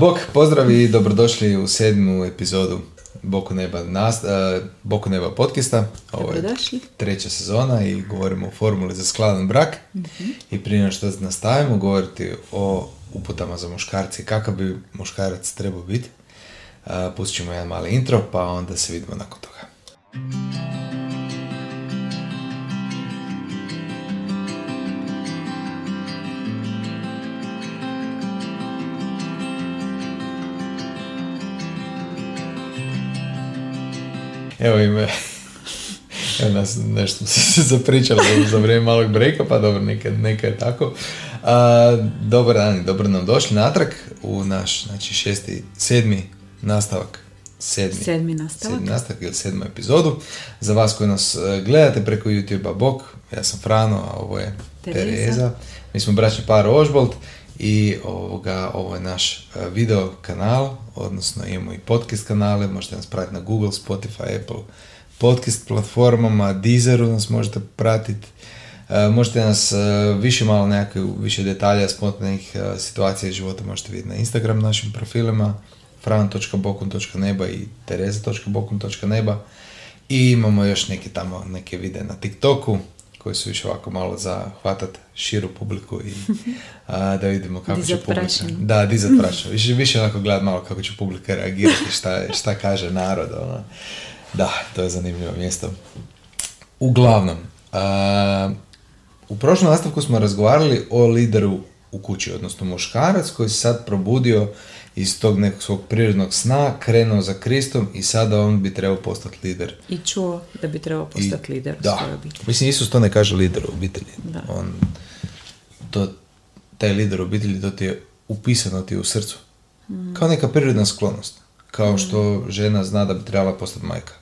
Bog, pozdrav i dobrodošli u 7. epizodu Bokun Neba podcasta. Ovo je 3. sezona i govorimo o formuli za skladan brak. Mm-hmm. I prije nego što nastavimo govoriti o uputama za muškarce i kakav bi muškarac trebao biti, pustit ćemo jedan mali intro pa onda se vidimo nakon toga. Evo ime, nešto se zapričalo za vrijeme malog brejka, pa dobro, neka je tako. Dobar dan i dobro nam došli natrag u naš, znači 7. nastavak ili 7. epizodu. Za vas koji nas gledate preko YouTube-a Bog, ja sam Frano, a ovo je Tereza. Mi smo bračni par Ožboldt i ovo je naš video kanal, odnosno imamo i podcast kanale, možete nas pratiti na Google, Spotify, Apple podcast platformama, Deezeru nas možete pratiti, možete nas više malo nekakve više detalja, spontanih situacija iz života možete vidjeti na Instagram našim profilima, fran.bokun.neba i tereza.bokun.neba, i imamo još neke videe na TikToku koji su više ovako malo za hvatat širu publiku i da vidimo kako će publika. Da, dizat prašinu. Više onako gledam malo kako će publika reagirati, šta kaže narod. Ono. Da, to je zanimljivo mjesto. Uglavnom, u prošlom nastavku smo razgovarali o lideru u kući, odnosno muškarac koji se sad probudio iz tog nekog svog prirodnog sna, krenuo za Kristom i sada on bi trebao postati lider. I čuo da bi trebao postati lider u svojoj obitelji. Mislim, Isus to ne kaže lider u obitelji. Taj lider u obitelji, to ti je upisano ti u srcu. Mm. Kao neka prirodna sklonost. Kao što žena zna da bi trebala postati majka.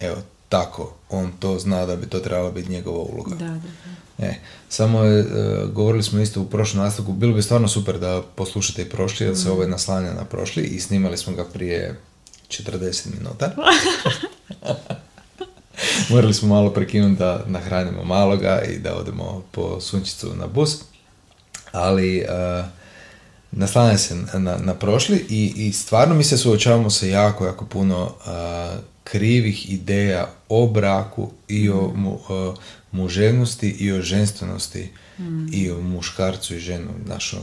Evo, tako. On to zna da bi to trebala biti njegova uloga. Da. Samo govorili smo isto u prošlom nastavku, bilo bi stvarno super da poslušate i prošli, jer se ovo naslanja na prošli i snimali smo ga prije 40 minuta. Morali smo malo prekinuti da nahranimo maloga i da odemo po sunčicu na bus, ali naslanja se na prošli i stvarno mi se suočavamo sa jako, jako puno krivih ideja o braku i o muževnosti i o ženstvenosti i o muškarcu i ženu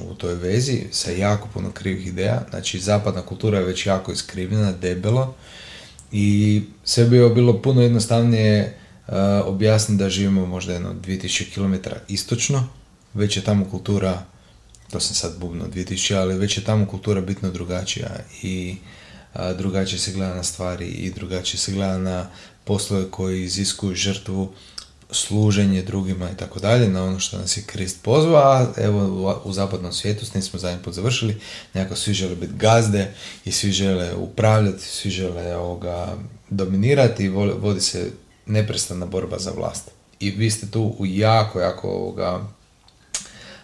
u toj vezi, sa jako puno krivih ideja. Znači, zapadna kultura je već jako iskrivljena, debelo, i sve bi bilo puno jednostavnije objasniti da živimo možda 2000 km istočno, već je tamo kultura, to sam sad bubno 2000, ali već je tamo kultura bitno drugačija i drugačije se gleda na stvari i drugačije se gleda na poslove koji iziskuju žrtvu, služenje drugima i tako dalje, na ono što nas je Krist pozvao. A evo, u zapadnom svijetu, s njim smo zadnji put završili, nekako svi žele biti gazde i svi žele upravljati, svi žele dominirati i vodi se neprestana borba za vlast. I vi ste tu u jako, jako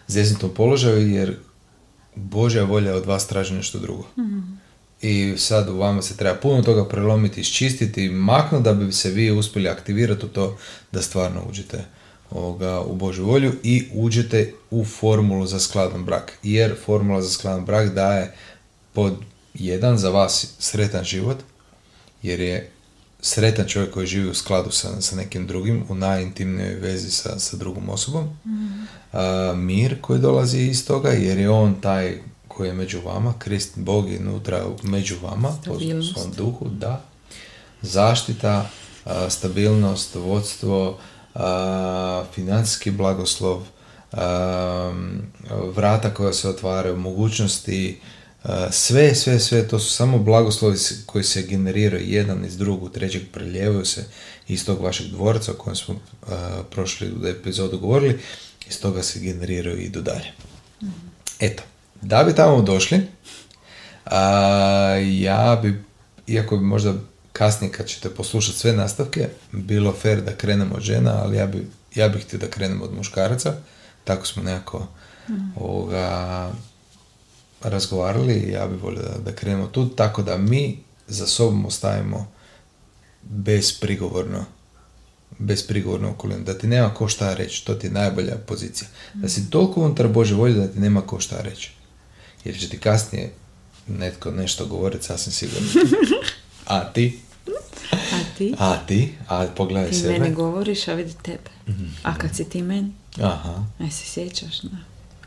zeznutom položaju, jer Božja volja od vas traži nešto drugo. Mm-hmm. I sad u vama se treba puno toga prelomiti, isčistiti, maknuti da bi se vi uspjeli aktivirati u to da stvarno uđete u Božju volju i uđete u formulu za skladan brak. Jer formula za skladan brak daje pod 1 za vas sretan život, jer je sretan čovjek koji živi u skladu sa nekim drugim, u najintimnijoj vezi sa drugom osobom. Mm-hmm. Mir koji dolazi iz toga, jer je on taj koji je među vama, Krist, Bog je unutra među vama, u svom duhu, da. Zaštita, stabilnost, vodstvo, financijski blagoslov, vrata koja se otvaraju, mogućnosti, sve, to su samo blagoslovi koji se generiraju jedan iz drugog, trećeg, prelijevaju se iz tog vašeg dvorca o kojem smo prošli epizodu govorili, iz toga se generiraju i idu dalje. Eto. Da bi tamo došli, ja bi, iako bi možda kasnije kad ćete poslušati sve nastavke, bilo fair da krenemo od žena, ali ja bih htio da krenemo od muškaraca. Tako smo nekako razgovarali i ja bih volio da krenemo tu, tako da mi za sobom ostavimo besprigovorno okolinu, da ti nema ko šta reći, to ti je najbolja pozicija. Da si toliko unutar Božje volje da ti nema ko šta reći. Jer će ti kasnije netko nešto govoriti, sasvim sigurno. A ti? A ti? A pogledaj ti sebe. Ti meni govoriš, a vidi tebe. Mm-hmm. A kad si ti meni, ne se sjećaš, da.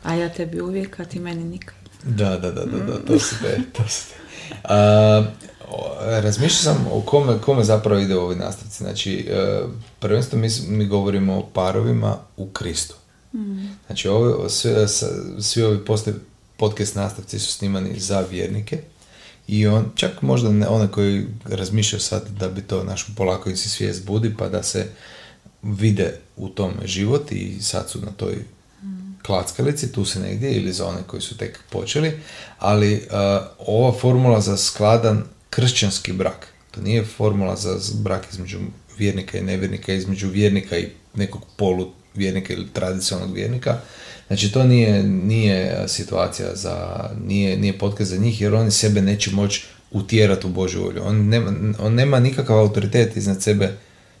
A ja tebi uvijek, a ti meni nikad. Da, to super. Razmišljao sam o kome zapravo ide u ovoj nastavci. Znači, prvenstveno mi govorimo o parovima u Kristu. Mm. Znači, svi ovi podcast nastavci su snimani za vjernike i čak možda onaj koji razmišljao sad da bi to našu polako im se svijest budi pa da se vide u tom život i sad su na toj klackalici, tu se negdje, ili za one koji su tek počeli, ali ova formula za skladan kršćanski brak, to nije formula za brak između vjernika i nevjernika, između vjernika i nekog poluvjernika ili tradicionalnog vjernika. Znači, to nije situacija za, nije podcast za njih, jer oni sebe neće moći utjerati u Božju volju. On nema nikakav autoritet iznad sebe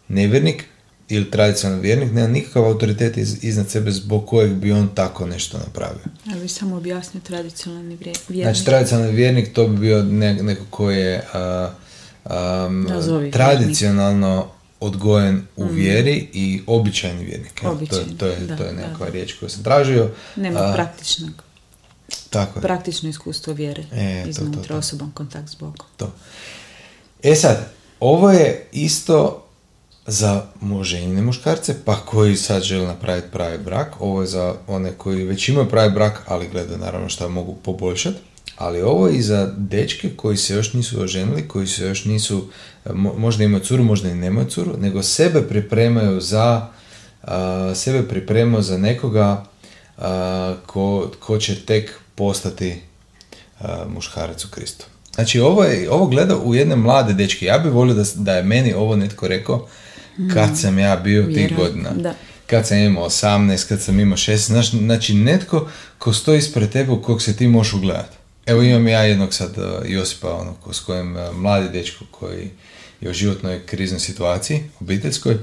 nevjernik ili tradicionalni vjernik, nema nikakav autoritet iznad sebe zbog kojeg bi on tako nešto napravio. Ali samo objasnio tradicionalni vjernik. Znači, tradicionalni vjernik to bi bio neko ko je tradicionalno vjernik. Odgojen u vjeri i običajni vjernik. To je nekakva riječ koju sam tražio. Nema praktičnog. Tako je. Praktično iskustvo vjere iznutra, osoban kontakt s Bogom. To. E sad, ovo je isto za muževine muškarce, pa koji sad žele napraviti pravi brak. Ovo je za one koji već imaju pravi brak, ali gledaju naravno što mogu poboljšati. Ali ovo je i za dečke koji se još nisu oženili, koji se još nisu, možda imaju curu, možda i nemaju curu, nego sebe pripremaju za nekoga ko će tek postati muškarac u Kristu. Znači, ovo gleda u jedne mlade dečke. Ja bih volio da je meni ovo netko rekao kad sam ja bio tih godina. Da. Kad sam imao 18, kad sam imao 16. Znači, netko ko stoji ispred tebe u kog se ti možeš ugledati. Evo, imam ja jednog sad Josipa, s kojim mladi dečko koji je u životnoj kriznoj situaciji, obiteljskoj,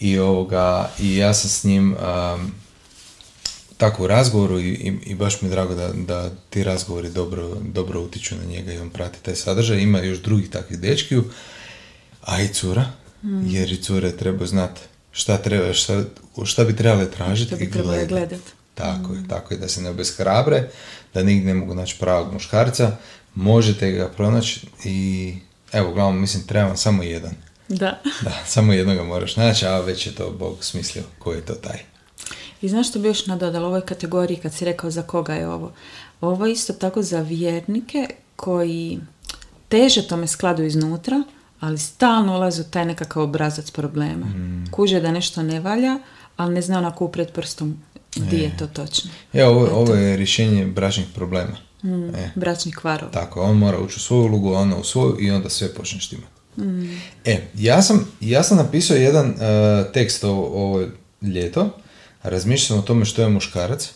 i ja sam s njim tako u razgovoru i baš mi je drago da ti razgovori dobro utiču na njega i on prati taj sadržaj. Ima još drugih takvih dečkiju, a i cura, jer i cure treba znati šta bi trebale tražiti i gledati. Tako je, da se ne obeshrabre, da nigdje ne mogu naći pravog muškarca, možete ga pronaći i evo, uglavnom, mislim, treba vam samo jedan. Da, samo jednoga moraš naći, a već je to Bog smislio koji je to taj. I znaš što bi još nadodala ovoj kategoriji kad si rekao za koga je ovo? Ovo je isto tako za vjernike koji teže tome skladu iznutra, ali stalno ulaze u taj nekakav obrazac problema. Kuže da nešto ne valja, ali ne zna onako upred prstom gdje je to točno. Ovo je rješenje bračnih problema. Bračnih kvarova. Tako, on mora ući u svoju ulogu, ona u svoju i onda sve počne štimati. Ja sam napisao jedan tekst ovo ljeto, razmišljam o tome što je muškarac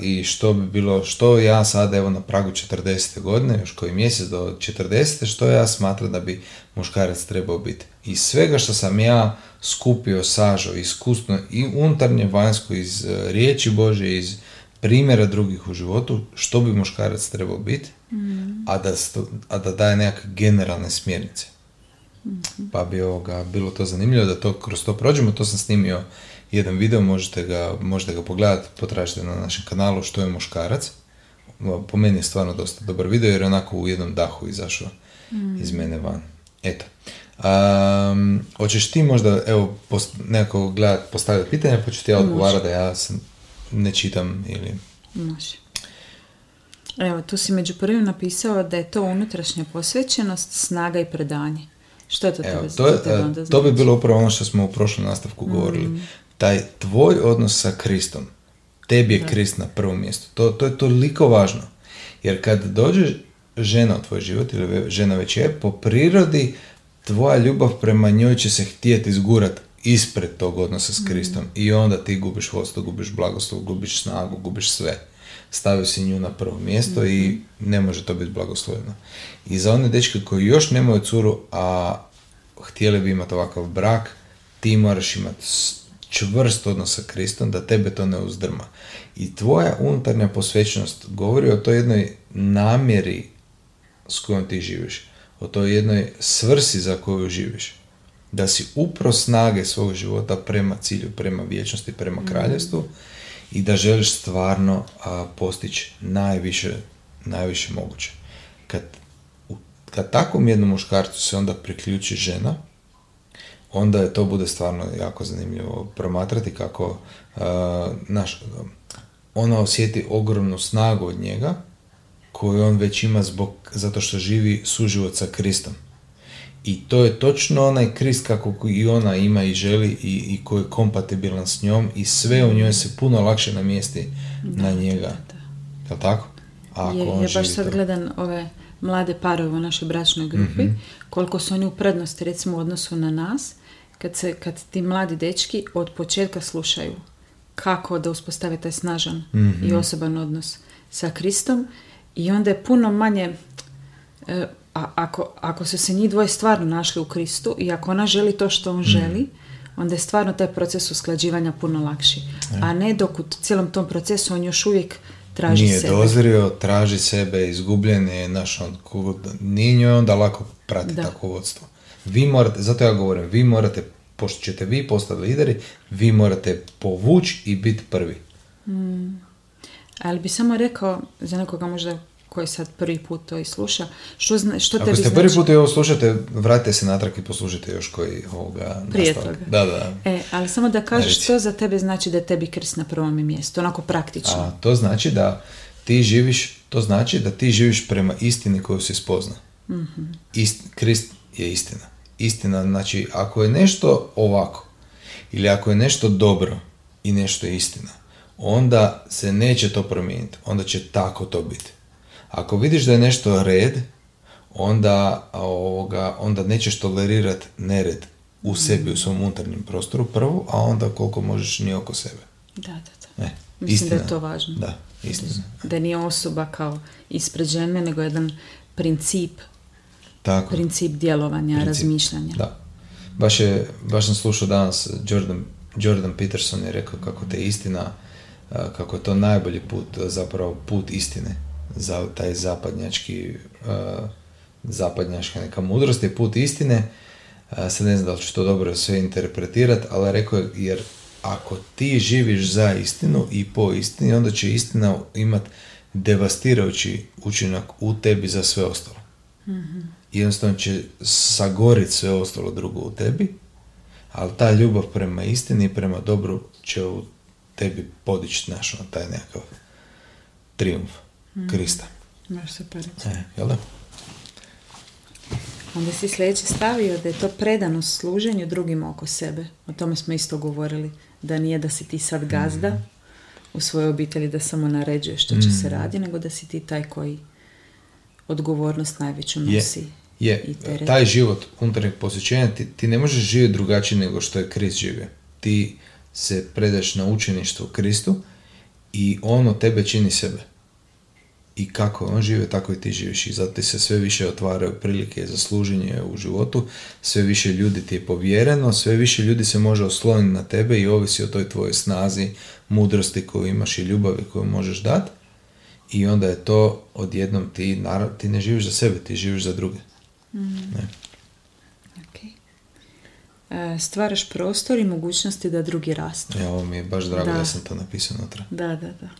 i što bi bilo, što ja sad evo na pragu 40. godine, još koji mjesec do 40. što ja smatram da bi muškarac trebao biti. I svega što sam ja skupio, sažao, iskusno i unutarnje, vanjsko, iz riječi Božje, iz primjera drugih u životu, što bi muškarac trebao biti, a da daje nekakve generalne smjernice. Pa bi bilo to zanimljivo da kroz to prođemo. To sam snimio jedan video, možete ga pogledati, potražite na našem kanalu što je muškarac. Po meni je stvarno dosta dobar video jer je onako u jednom dahu izašao iz mene van. Eto. Hoćeš ti možda evo nekako gledati, postaviti pitanje, pa ću ti ja odgovarati da ja ne čitam ili... Može. Evo, tu si među prvim napisao da je to unutrašnja posvećenost, snaga i predanje. Što je to tebe znači? To bi bilo upravo ono što smo u prošlom nastavku govorili. Taj tvoj odnos sa Kristom, tebi je Krist na prvom mjestu. To je toliko važno. Jer kad dođe žena u tvoj život ili žena već je, po prirodi tvoja ljubav prema njoj će se htjeti izgurat ispred tog odnosa s Kristom. I onda ti gubiš vodstvo, gubiš blagoslov, gubiš snagu, gubiš sve. Stavio si nju na prvo mjesto i ne može to biti blagoslovno. I za one dečke koji još nemaju curu, a htjeli bi imati ovakav brak, ti moraš imati čvrst odnos sa Kristom da tebe to ne uzdrma. I tvoja unutarnja posvećenost govori o toj jednoj namjeri s kojom ti živiš, o toj jednoj svrsi za koju živiš, da si upro snage svog života prema cilju, prema vječnosti, prema kraljevstvu i da želiš stvarno postići najviše moguće. Kad takvom jednom muškarcu se onda priključi žena, onda je to bude stvarno jako zanimljivo promatrati kako ona osjeti ogromnu snagu od njega koju on već ima zato što živi suživot sa Kristom. I to je točno onaj Krist kako i ona ima i želi i koji je kompatibilan s njom i sve u njoj se puno lakše namjesti na njega. Da. Je tako? Ako je, on ja baš sad gledam ove mlade parove u našoj bračnoj grupi, koliko su oni u prednosti, recimo u odnosu na nas, kad ti mladi dečki od početka slušaju kako da uspostave taj snažan i osoban odnos sa Kristom i onda je puno manje... Ako su se njih dvoje stvarno našli u Kristu i ako ona želi to što on želi, onda je stvarno taj proces usklađivanja puno lakši. A ne dok u cijelom tom procesu on još uvijek traži nije sebe. Nije dozrio, traži sebe, izgubljen je nije njoj onda lako pratiti tako vodstvo. Vi morate, zato ja govorim, vi morate, pošto ćete vi postati lideri, vi morate povući i biti prvi. Ali bi samo rekao, za nekoga možda koji sad prvi put to i sluša. Što tebi znači? Ako ste prvi put ovo slušate, vratite se natrag i poslušajte još koji ovoga nastavak. Ali samo da kažeš što za tebe znači da je tebi Krist na prvom mjestu, onako praktično. To znači da ti živiš, prema istini koju si spozna. Krist je istina. Istina znači ako je nešto ovako ili ako je nešto dobro i nešto je istina, onda se neće to promijeniti. Onda će tako to biti. Ako vidiš da je nešto red, onda nećeš tolerirati nered u sebi, u svom unutarnjem prostoru prvo, a onda koliko možeš ni oko sebe. Da. Mislim istina. Da je to važno. Da, istina. Da nije osoba kao ispred žene, nego jedan princip, princip djelovanja, razmišljanja. Da. Baš sam slušao danas, Jordan Peterson je rekao kako je to najbolji put, zapravo put istine. Za taj zapadnjačka neka mudrost je put istine. Sad ne znam da li ću to dobro sve interpretirati, ali rekao je, jer ako ti živiš za istinu i po istini, onda će istina imati devastirajući učinak u tebi za sve ostalo. Jednostavno će sagoriti sve ostalo drugo u tebi, ali ta ljubav prema istini i prema dobru će u tebi podići na taj nekakav triumf Krista. Baš super. Jel da? Onda si sljedeće stavio da je to predanost služenju drugima oko sebe. O tome smo isto govorili. Da nije da si ti sad gazda u svojoj obitelji, da samo naređuješ što će se raditi, nego da si ti taj koji odgovornost najveću nosi. Taj život unutarnjeg posvećenja ti ne možeš živjeti drugačije nego što je Krist živio. Ti se predaš na učeništvo Kristu i ono tebe čini sebe. I kako on žive, tako i ti živiš. I zato ti se sve više otvaraju prilike za služenje u životu, sve više ljudi ti je povjereno, sve više ljudi se može osloniti na tebe i ovisi o toj tvojoj snazi, mudrosti koju imaš i ljubavi koju možeš dati. I onda je to odjednom ti ne živiš za sebe, ti živiš za druge. Stvaraš prostor i mogućnosti da drugi rastu. Ovo mi je baš drago da sam to napisao unutra.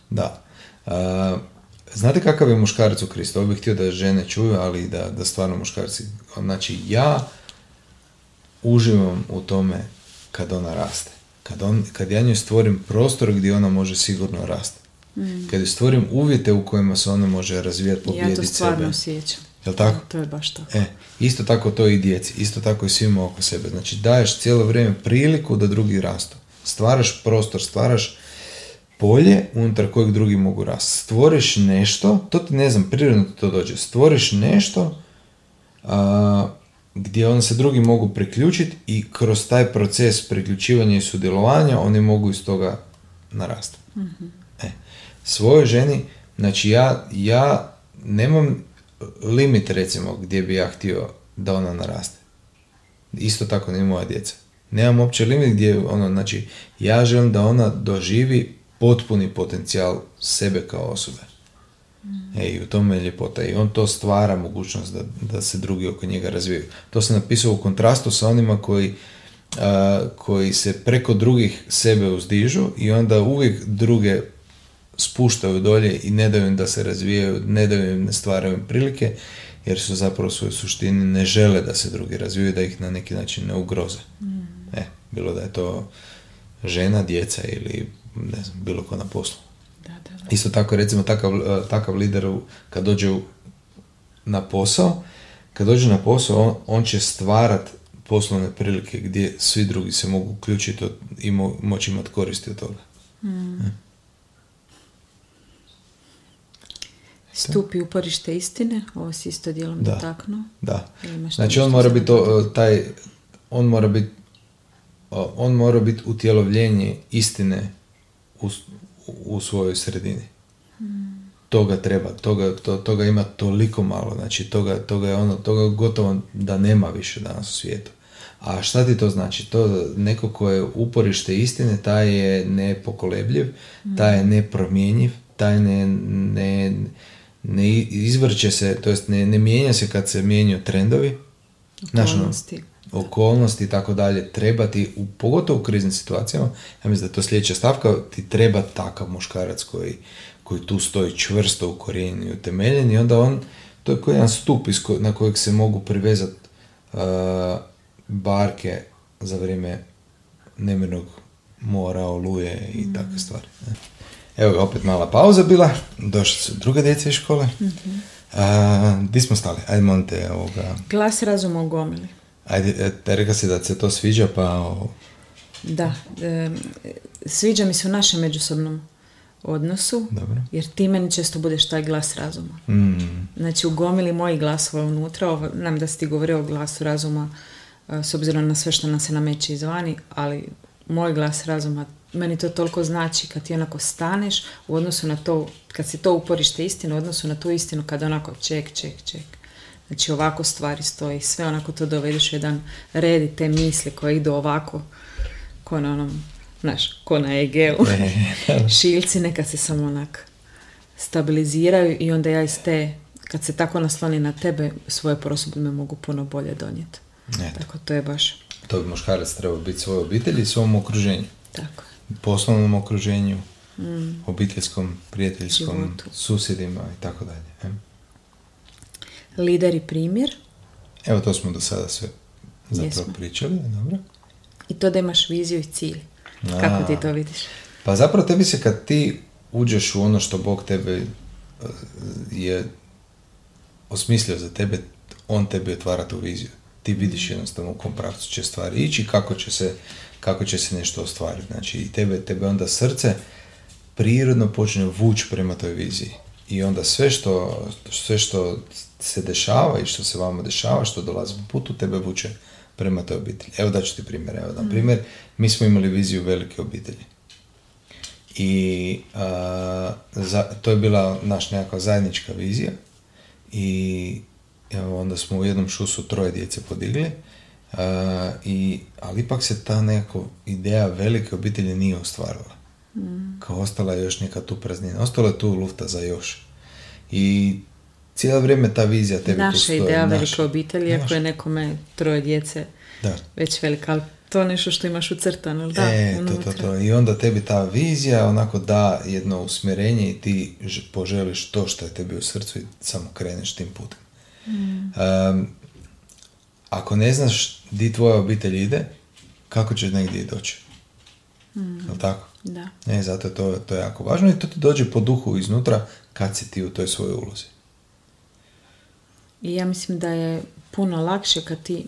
Da. Znate kakav je muškarac u Kristu? Ovo bih htio da žene čuju, ali da stvarno muškarci... Znači, ja uživam u tome kad ona raste. Kad ja njoj stvorim prostor gdje ona može sigurno rasti. Kad joj stvorim uvjete u kojima se ona može razvijati, pobijediti sebe. Ja to stvarno osjećam. Jel tako? To je baš tako. Isto tako to i djeci. Isto tako i svima oko sebe. Znači, daješ cijelo vrijeme priliku da drugi rastu. Stvaraš prostor, stvaraš polje unutar kojeg drugi mogu rasti. Stvoriš nešto, to ti ne znam, prirodno to dođe, stvoriš nešto gdje onda se drugi mogu priključiti i kroz taj proces priključivanja i sudjelovanja oni mogu iz toga narasti. Svojoj ženi, znači ja nemam limit recimo gdje bi ja htio da ona naraste. Isto tako ni moja djeca. Nemam uopće limit gdje ona, znači ja želim da ona doživi potpuni potencijal sebe kao osobe. E, i u tome je ljepota. I on to stvara mogućnost da se drugi oko njega razvijaju. To sam napisao u kontrastu sa onima koji se preko drugih sebe uzdižu i onda uvijek druge spuštaju dolje i ne daju im da se razvijaju, ne daju im, ne stvaraju im prilike, jer su zapravo u svojoj suštini ne žele da se drugi razvijaju, da ih na neki način ne ugroze. Bilo da je to žena, djeca ili ne znam, bilo ko na poslu. Da. Isto tako, recimo, takav lider kad dođe na posao, on će stvarati poslovne prilike gdje svi drugi se mogu uključiti i moći imati koristi od toga. Stupi uporište istine, ovo si isto dijelom dotaknuo. Da. Znači on mora biti utjelovljenje istine u svojoj sredini. Toga treba, toga ima toliko malo, znači toga gotovo da nema više danas u svijetu. A šta ti to znači? To neko ko je uporište istine, taj je nepokolebljiv, taj je nepromjenjiv, taj ne izvrće se, to jest ne mijenja se kad se mijenjaju trendovi, okolnosti i tako dalje. Treba ti, pogotovo u kriznim situacijama, ja mislim da je to sljedeća stavka, ti treba takav muškarac koji tu stoji čvrsto ukorijenjen i utemeljen, i onda to je koji jedan stup na kojeg se mogu privezati barke za vrijeme nemirnog mora, oluje i takve stvari. Evo ga, opet mala pauza bila, došli su druga djeca iz škole. Di smo stali? Ajde, molim te, Glas razuma u gomili. Ajde, rekla si da se to sviđa, Da, sviđa mi se u našem međusobnom odnosu. Dobro. Jer ti meni često budeš taj glas razuma. Znači, u gomili mojih glasova unutra, nam da si ti govorio o glasu razuma, s obzirom na sve što nam se nameće izvani, ali moj glas razuma, meni to toliko znači kad ti onako staneš u odnosu na to, kad si to uporište istinu, u odnosu na tu istinu, kad onako ček. Znači, ovako stvari stoji, sve onako to dovedeš u jedan red i te misli koje idu ovako, ko na onom, ko na EG-u. Šiljci neka se samo onak stabiliziraju, i onda ja kad se tako nasloni na tebe, svoje prosudbe mogu puno bolje donijeti. Tako, to je baš... To bi muškarac trebao biti svoje obitelji i svom okruženju. Tako. Poslovnom okruženju, obiteljskom, prijateljskom, životu, susjedima i tako dalje. Lider i primjer. Evo, to smo do sada sve zapravo pričali. Dobro. I to da imaš viziju i cilj. Kako ti to vidiš? Pa zapravo tebi se, kad ti uđeš u ono što Bog tebe je osmislio za tebe, on tebi otvara tu viziju. Ti vidiš jednostavno u kom pravcu će stvari ići i kako će se nešto ostvariti. Znači, i tebe onda srce prirodno počne vući prema toj viziji. I onda sve što se dešava i što se vama dešava, što dolazi po putu, tebe vuče prema toj obitelji. Evo, daću ti primjer. Evo, na primjer, mi smo imali viziju velike obitelji. I to je bila naša nekakva zajednička vizija. I evo, onda smo u jednom šusu 3 djece podigli, ali ipak se ta neka ideja velike obitelji nije ostvarila. Kao, ostala je još neka tu praznina, ostala je tu lufta za još. I cijelo vrijeme ta vizija tebi tu stoji. Naša ideja velike obitelji, ako je nekome 3 djece već velika, ali to je nešto što imaš ucrtano, ali to. I onda tebi ta vizija onako da jedno usmjerenje i ti poželiš to što je tebi u srcu i samo kreneš tim putem. Ako ne znaš di tvoja obitelj ide, kako ćeš negdje doći? Je li tako? Da. Zato je to jako važno, i to ti dođe po duhu iznutra kad si ti u toj svojoj ulozi. I ja mislim da je puno lakše kad ti,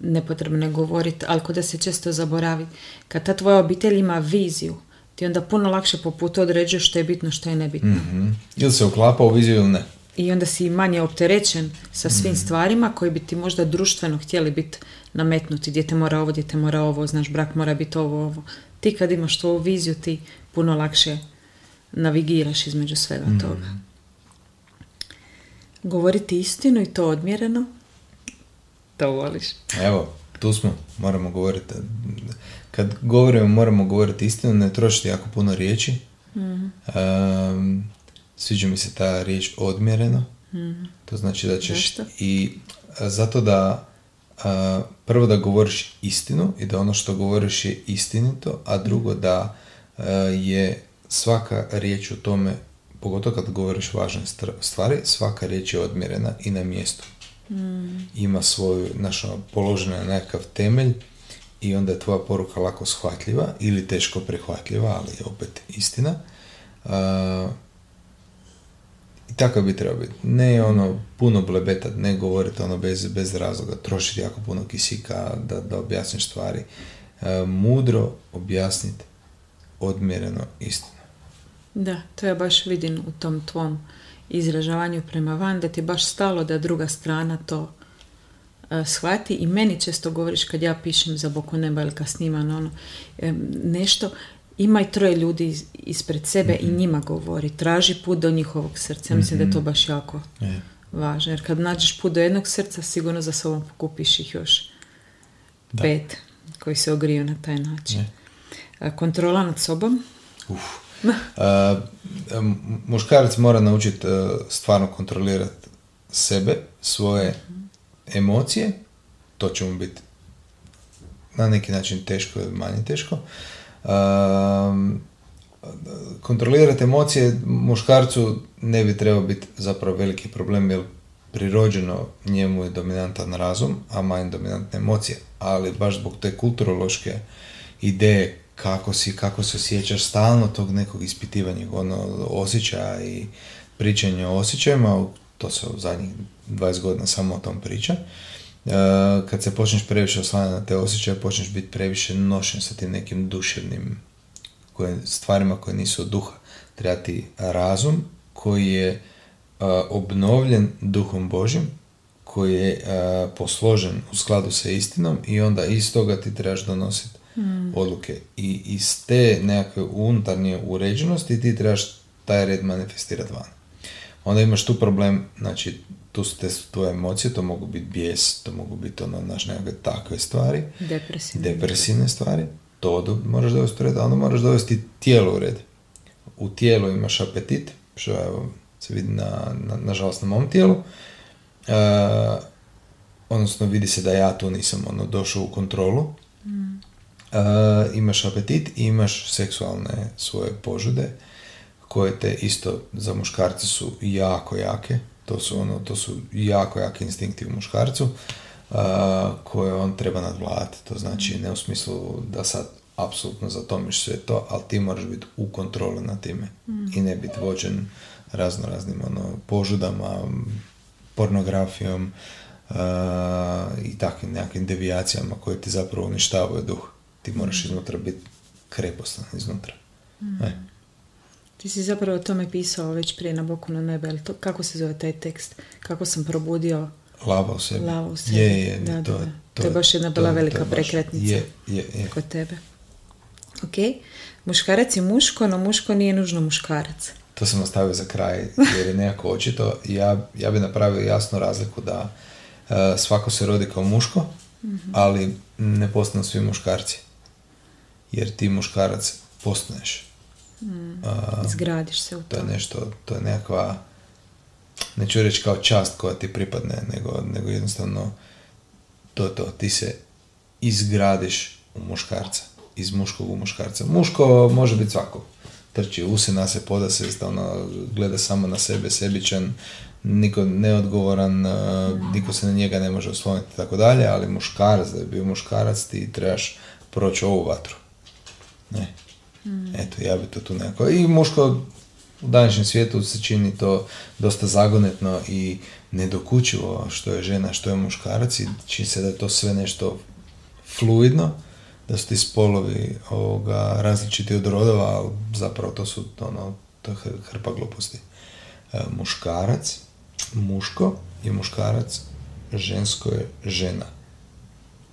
nepotrebno je govoriti, ali kod da se često zaboravi, kad ta tvoja obitelj ima viziju, ti onda puno lakše po putu određuješ što je bitno, što je nebitno. Ili se uklapa u viziju ili ne. I onda si manje opterećen sa svim stvarima koji bi ti možda društveno htjeli biti nametnuti. Dijete mora ovo, znaš, brak mora biti ovo. Ti kad imaš tvoju viziju, ti puno lakše navigiraš između svega toga. Govoriti istinu, i to odmjereno. To voliš. Evo, tu smo. Moramo govoriti. Kad govorimo, moramo govoriti istinu, ne trošiti jako puno riječi. Sviđa mi se ta riječ odmjereno. Mm-hmm. To znači da ćeš... Zašto? I zato da prvo da govoriš istinu i da ono što govoriš je istinito, a drugo da je svaka riječ o tome, pogotovo kad govoriš važne stvari, svaka riječ je odmjerena i na mjestu. Mm. Ima svoju, položena nekakav temelj i onda je tvoja poruka lako shvatljiva ili teško prihvatljiva, ali je opet istina. I takav bi trebao biti. Ne puno blebetat, ne govoriti bez razloga, trošiti jako puno kisika da objasniš stvari. Mudro objasniti odmjereno istinu. Da, to ja baš vidim u tom tvom izražavanju prema van, da ti je baš stalo da druga strana to shvati. I meni često govoriš kad ja pišem za Bokun Neba ili kad snimam nešto, imaj 3 ljudi ispred sebe, mm-hmm, i njima govori. Traži put do njihovog srca. Mislim, mm-hmm, da je to baš jako važno. Jer kad nađeš put do jednog srca, sigurno za sobom pokupiš ih još 5 koji se ogriju na taj način. Kontrola nad sobom. Muškarac mora naučiti stvarno kontrolirati sebe, svoje emocije. To će mu biti na neki način teško ili manje teško. Kontrolirati emocije muškarcu ne bi trebao biti zapravo veliki problem, jer prirođeno njemu je dominantan razum, a manje dominantne emocije. Ali baš zbog te kulturološke ideje kako se osjećaš, stalno tog nekog ispitivanja, osjećaja i pričanja o osjećajima, to se u zadnjih 20 godina samo o tom priča. Kad se počneš previše oslanjati na te osjećaje, počneš biti previše nošen sa tim nekim duševnim stvarima koje nisu od duha. Treba ti razum koji je obnovljen duhom Božjim, koji je posložen u skladu sa istinom, i onda iz toga ti trebaš donositi odluke. I iz te nekakve unutarnje uređenosti ti trebaš taj red manifestirati van. Onda imaš tu problem, tu su te tvoje emocije, to mogu biti bijes, to mogu biti nekakve takve stvari, depresivne stvari. To moraš dovesti u red, a onda moraš dovesti tijelo u red. U tijelu imaš apetit, što se vidi nažalost na mom tijelu, odnosno vidi se da ja tu nisam došao u kontrolu. Imaš apetit i imaš seksualne svoje požude, koje te isto, za muškarce su jako jake. To su jako jaki instinkti u muškarcu koje on treba nadvladati. To znači ne u smislu da sad apsolutno zatomiš sve to, ali ti moraš biti u kontroli nad time i ne biti vođen raznoraznim požudama, pornografijom i takvim nekim devijacijama koje ti zapravo uništavaju duh. Ti moraš iznutra biti krepostan iznutra. Ti si zapravo o tome pisao već prije na Bokunu Neba, kako se zove taj tekst? Kako sam probudio lava u sebi. To je baš jedna bila velika prekretnica kod tebe. Ok. Muškarac je muško, no muško nije nužno muškarac. To sam ostavio za kraj, jer je nekako očito. Ja bi napravio jasnu razliku da svako se rodi kao muško, ali ne postanu svi muškarci. Jer ti muškarac postaneš. Izgradiš se u to. To je nekakva, neću reći kao čast koja ti pripadne, nego jednostavno to. Ti se izgradiš u muškarca. Iz muškog u muškarca. Muško može biti svako. Trči, usina se, poda se, gleda samo na sebe, sebičan, niko neodgovoran, niko se na njega ne može osloniti i tako dalje, ali muškarac, da je bio muškarac, ti trebaš proći ovu vatru. Eto, ja bi to tu nekako... I muško u današnjem svijetu se čini to dosta zagonetno i nedokučivo, što je žena, što je muškarac, i čini se da je to sve nešto fluidno, da su ti spolovi različiti od rodova, ali zapravo to su to hrpa gluposti. Muškarac, muško je muškarac, žensko je žena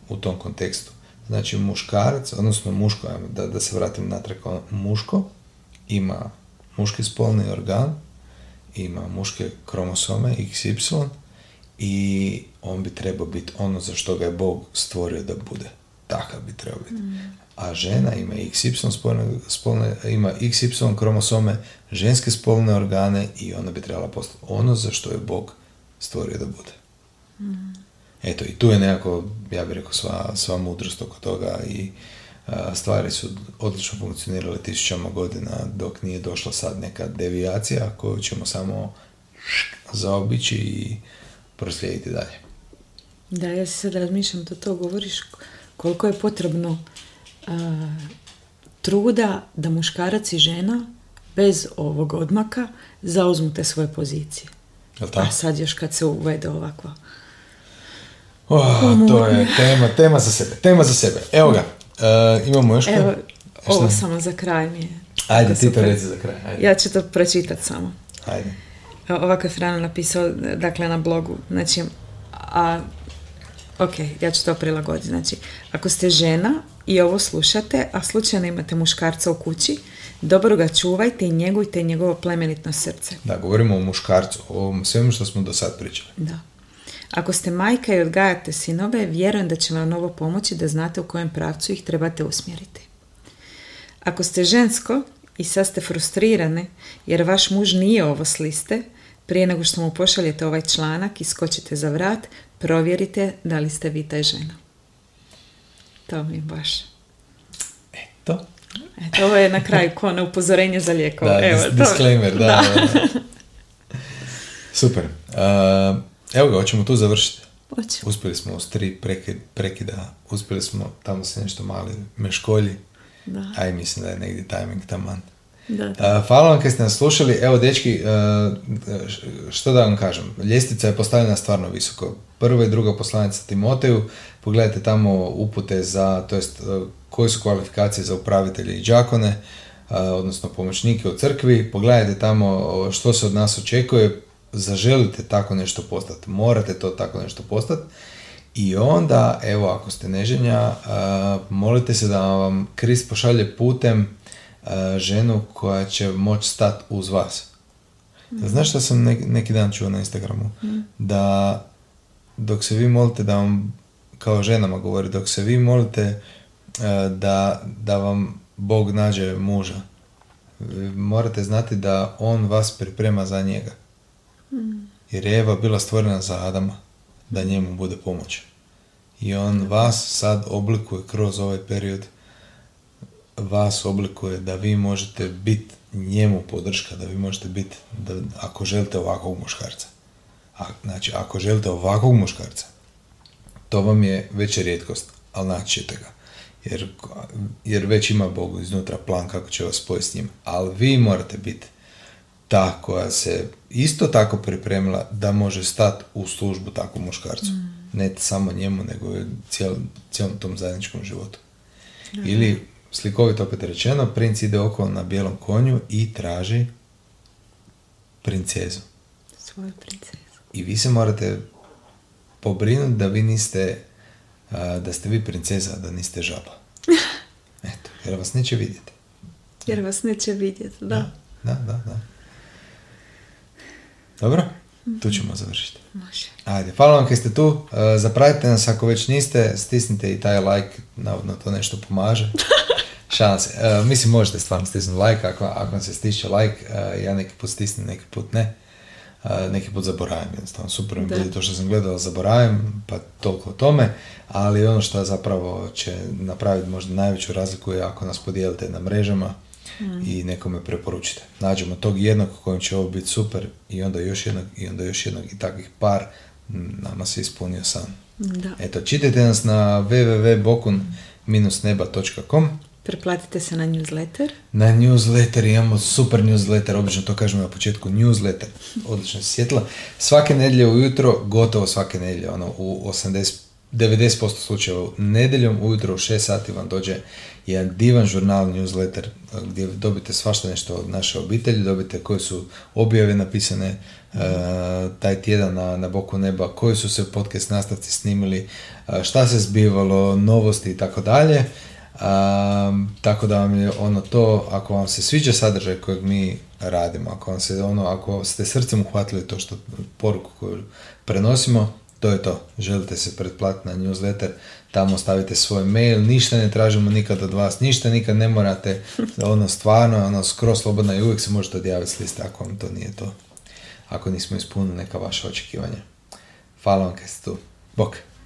u tom kontekstu. Znači muškarac, odnosno muško, da se vratim natrag, muško ima muški spolni organ, ima muške kromosome XY i on bi trebao biti ono za što ga je Bog stvorio da bude. Takav bi trebao biti. a žena ima XY ima XY kromosome, ženske spolne organe i ona bi trebala postati ono za što je Bog stvorio da bude. Eto, i tu je nekako, ja bih rekao, sva mudrost oko toga i stvari su odlično funkcionirale tisućama godina dok nije došla sad neka devijacija koju ćemo samo zaobići i proslijediti dalje. Da, ja se sad razmišljam da to govoriš koliko je potrebno truda da muškarac i žena bez ovog odmaka zauzmu te svoje pozicije. A sad još kad se uvede ovakva. To je tema za sebe. Evo ga. Imamo još koje? Ovo samo za kraj mi je. Ajde, ti to reci za kraj. Ajde. Ja ću to pročitati samo. Ajde. Ovako je Frano napisao, dakle, na blogu. Znači, ok, ja ću to prilagoditi. Znači, ako ste žena i ovo slušate, a slučajno imate muškarca u kući, dobro ga čuvajte i njegujte njegovo plemenitno srce. Da, govorimo o muškarcu, o ovom svemu što smo do sad pričali. Da. Ako ste majka i odgajate sinove, vjerujem da će vam ovo pomoći da znate u kojem pravcu ih trebate usmjeriti. Ako ste žensko i sad ste frustrirane jer vaš muž nije ovo s liste, prije nego što mu pošaljete ovaj članak i skočite za vrat, provjerite da li ste vi taj žena. To mi baš. Eto, ovo je na kraju kona upozorenje za lijekove. Da, evo, disclaimer, to... da. Super. Evo ga, hoćemo tu završiti. Uspjeli smo uz 3 prekida, uspjeli smo, tamo se nešto mali meškolji, a i mislim da je negdje tajming taman. Hvala vam kad ste nas slušali. Evo, dečki, što da vam kažem, ljestvica je postavljena stvarno visoko. Prva i druga poslanica Timoteju, pogledajte tamo upute za, to jest koje su kvalifikacije za upravitelje i đakone, odnosno pomoćnike u crkvi, pogledajte tamo što se od nas očekuje, zaželite tako nešto postati, morate to tako nešto postati. I onda, evo, ako ste neženja, molite se da vam Krist pošalje putem ženu koja će moći stati uz vas. Znaš što sam neki dan čuo na Instagramu? Da dok se vi molite da vam, kao ženama govori, dok se vi molite da vam Bog nađe muža, morate znati da on vas priprema za njega. Jer je Eva bila stvorena za Adama da njemu bude pomoć i on vas sad oblikuje kroz ovaj period, vas oblikuje da vi možete biti njemu podrška, da vi možete biti, ako želite ovakvog muškarca, znači ako želite ovakvog muškarca, to vam je već rijetkost, ali naći ćete ga, jer već ima Bog iznutra plan kako će vas spojiti s njim, ali vi morate biti ta koja se isto tako pripremila da može stati u službu takvom muškarcu. Ne samo njemu, nego cijelom tom zajedničkom životu. Ili, slikovito opet rečeno, princ ide okolo na bijelom konju i traži princezu. Svoju princezu. I vi se morate pobrinuti da vi niste, da ste vi princeza, da niste žaba. Eto, jer vas neće vidjeti. Jer vas neće vidjeti, da. Da. Dobro? Tu ćemo završiti. Može. Ajde, hvala vam kad ste tu. Zapratite nas ako već niste, stisnite i taj like, navodno to nešto pomaže. Šalim se. Mislim, možete stvarno stisnuti like, ako vam se stišće like, ja neki put stisnem, neki put ne. Neki put zaboravim, jednostavno super mi bude to što sam gledala, zaboravim, pa toliko o tome, ali ono što zapravo će napraviti možda najveću razliku je ako nas podijelite na mrežama, i nekome preporučite. Nađemo tog jednog kojim će ovo biti super i onda još jednog i onda još jednog i takvih par nama se ispunio san. Da. Eto, čitajte nas na www.bokun-neba.com. Preplatite se na newsletter. Na newsletter, imamo super newsletter, obično to kažemo na početku, newsletter, odlično se sjetila. Svake nedjelje ujutro, gotovo svake nedjelje, ono u 90% slučajeva nedjeljom ujutro u 6 sati vam dođe jedan divan žurnal newsletter gdje dobite svašta nešto od naše obitelji, dobite koje su objave napisane taj tjedan na Boku neba, koji su se podcast nastavci snimili, šta se zbivalo, novosti i tako dalje. Tako da vam je ono to, ako vam se sviđa sadržaj kojeg mi radimo, ako ste srcem uhvatili to što poruku koju prenosimo, To je to. Želite se pretplatiti na newsletter, tamo stavite svoj mail, ništa ne tražimo nikad od vas, ništa nikad ne morate, ono stvarno, ono skroz slobodno i uvijek se možete odjaviti s liste ako vam to nije to. Ako nismo ispunili neka vaša očekivanja. Hvala vam kaj ste tu. Bok!